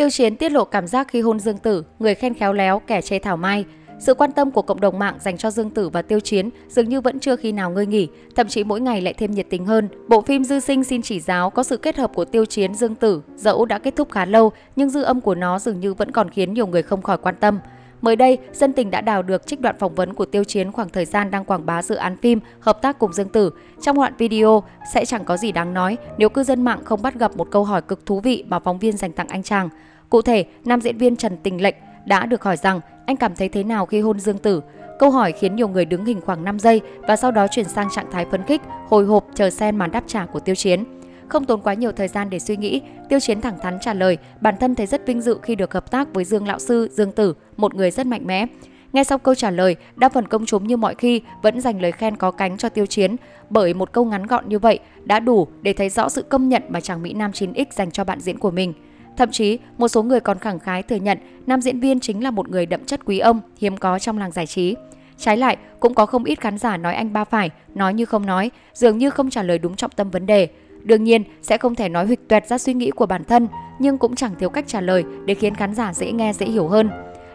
Tiêu Chiến tiết lộ cảm giác khi hôn Dương Tử, người khen khéo léo, kẻ chê thảo mai. Sự quan tâm của cộng đồng mạng dành cho Dương Tử và Tiêu Chiến dường như vẫn chưa khi nào ngơi nghỉ, thậm chí mỗi ngày lại thêm nhiệt tình hơn. Bộ phim Dư Sinh Xin Chỉ Giáo có sự kết hợp của Tiêu Chiến, Dương Tử, dẫu đã kết thúc khá lâu nhưng dư âm của nó dường như vẫn còn khiến nhiều người không khỏi quan tâm. Mới đây, dân tình đã đào được trích đoạn phỏng vấn của Tiêu Chiến khoảng thời gian đang quảng bá dự án phim hợp tác cùng Dương Tử. Trong đoạn video sẽ chẳng có gì đáng nói nếu cư dân mạng không bắt gặp một câu hỏi cực thú vị mà phóng viên dành tặng anh chàng. Cụ thể, nam diễn viên Trần Tình Lệnh đã được hỏi rằng anh cảm thấy thế nào khi hôn Dương Tử. Câu hỏi khiến nhiều người đứng hình khoảng 5 giây và sau đó chuyển sang trạng thái phấn khích, hồi hộp chờ xem màn đáp trả của Tiêu Chiến. Không tốn quá nhiều thời gian để suy nghĩ, Tiêu Chiến thẳng thắn trả lời bản thân thấy rất vinh dự khi được hợp tác với Dương Lão Sư, Dương Tử, một người rất mạnh mẽ. Ngay sau câu trả lời, đa phần công chúng như mọi khi vẫn dành lời khen có cánh cho Tiêu Chiến, bởi một câu ngắn gọn như vậy đã đủ để thấy rõ sự công nhận mà chàng Mỹ Nam 9X dành cho bạn diễn của mình. Thậm chí, một số người còn khẳng khái thừa nhận nam diễn viên chính là một người đậm chất quý ông, hiếm có trong làng giải trí. Trái lại, cũng có không ít khán giả nói anh ba phải, nói như không nói, dường như không trả lời đúng trọng tâm vấn đề. Đương nhiên, sẽ không thể nói huỵch toẹt ra suy nghĩ của bản thân, nhưng cũng chẳng thiếu cách trả lời để khiến khán giả dễ nghe, dễ hiểu hơn.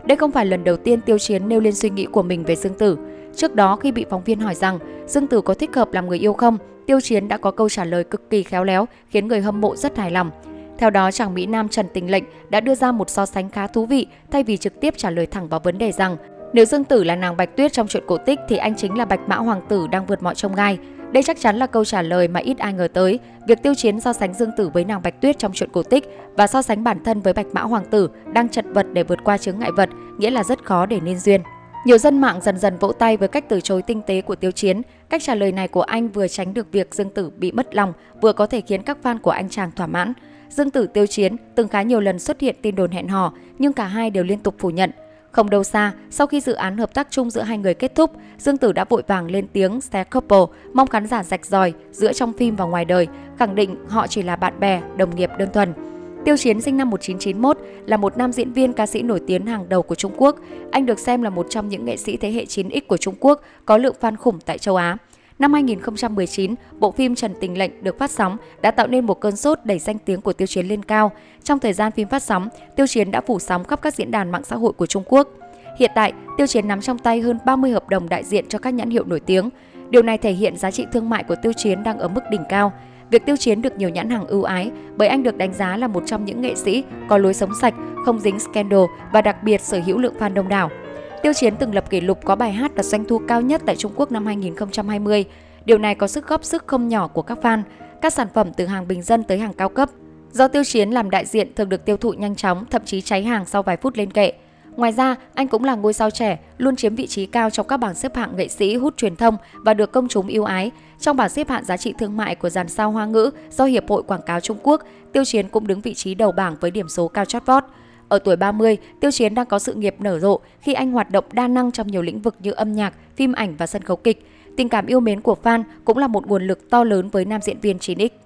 Đây không phải lần đầu tiên Tiêu Chiến nêu lên suy nghĩ của mình về Dương Tử. Trước đó, khi bị phóng viên hỏi rằng Dương Tử có thích hợp làm người yêu không, Tiêu Chiến đã có câu trả lời cực kỳ khéo léo khiến người hâm mộ rất hài lòng. Theo đó, chàng Mỹ Nam Trần Tình Lệnh đã đưa ra một so sánh khá thú vị thay vì trực tiếp trả lời thẳng vào vấn đề rằng nếu Dương Tử là nàng Bạch Tuyết trong truyện cổ tích thì anh chính là Bạch Mã Hoàng Tử đang vượt mọi chông gai. Đây chắc chắn là câu trả lời mà ít ai ngờ tới. Việc Tiêu Chiến so sánh Dương Tử với nàng Bạch Tuyết trong truyện cổ tích và so sánh bản thân với Bạch Mã Hoàng Tử đang chật vật để vượt qua chướng ngại vật, nghĩa là rất khó để nên duyên. Nhiều dân mạng dần dần vỗ tay với cách từ chối tinh tế của Tiêu Chiến. Cách trả lời này của anh vừa tránh được việc Dương Tử bị mất lòng, vừa có thể khiến các fan của anh chàng thỏa mãn. Dương Tử, Tiêu Chiến từng khá nhiều lần xuất hiện tin đồn hẹn hò, nhưng cả hai đều liên tục phủ nhận. Không đâu xa, sau khi dự án hợp tác chung giữa hai người kết thúc, Dương Tử đã vội vàng lên tiếng star couple, mong khán giả rạch ròi giữa trong phim và ngoài đời, khẳng định họ chỉ là bạn bè, đồng nghiệp đơn thuần. Tiêu Chiến sinh năm 1991 là một nam diễn viên ca sĩ nổi tiếng hàng đầu của Trung Quốc. Anh được xem là một trong những nghệ sĩ thế hệ 9X của Trung Quốc có lượng fan khủng tại châu Á. Năm 2019, bộ phim Trần Tình Lệnh được phát sóng đã tạo nên một cơn sốt đẩy danh tiếng của Tiêu Chiến lên cao. Trong thời gian phim phát sóng, Tiêu Chiến đã phủ sóng khắp các diễn đàn mạng xã hội của Trung Quốc. Hiện tại, Tiêu Chiến nắm trong tay hơn 30 hợp đồng đại diện cho các nhãn hiệu nổi tiếng. Điều này thể hiện giá trị thương mại của Tiêu Chiến đang ở mức đỉnh cao. Việc Tiêu Chiến được nhiều nhãn hàng ưu ái bởi anh được đánh giá là một trong những nghệ sĩ có lối sống sạch, không dính scandal và đặc biệt sở hữu lượng fan đông đảo. Tiêu Chiến từng lập kỷ lục có bài hát đạt doanh thu cao nhất tại Trung Quốc năm 2020. Điều này có sức góp sức không nhỏ của các fan, các sản phẩm từ hàng bình dân tới hàng cao cấp. Do Tiêu Chiến làm đại diện thường được tiêu thụ nhanh chóng, thậm chí cháy hàng sau vài phút lên kệ. Ngoài ra, anh cũng là ngôi sao trẻ, luôn chiếm vị trí cao trong các bảng xếp hạng nghệ sĩ hút truyền thông và được công chúng yêu ái. Trong bảng xếp hạng giá trị thương mại của dàn sao Hoa ngữ do Hiệp hội Quảng cáo Trung Quốc, Tiêu Chiến cũng đứng vị trí đầu bảng với điểm số cao chót vót. Ở tuổi 30, Tiêu Chiến đang có sự nghiệp nở rộ khi anh hoạt động đa năng trong nhiều lĩnh vực như âm nhạc, phim ảnh và sân khấu kịch. Tình cảm yêu mến của fan cũng là một nguồn lực to lớn với nam diễn viên 9X.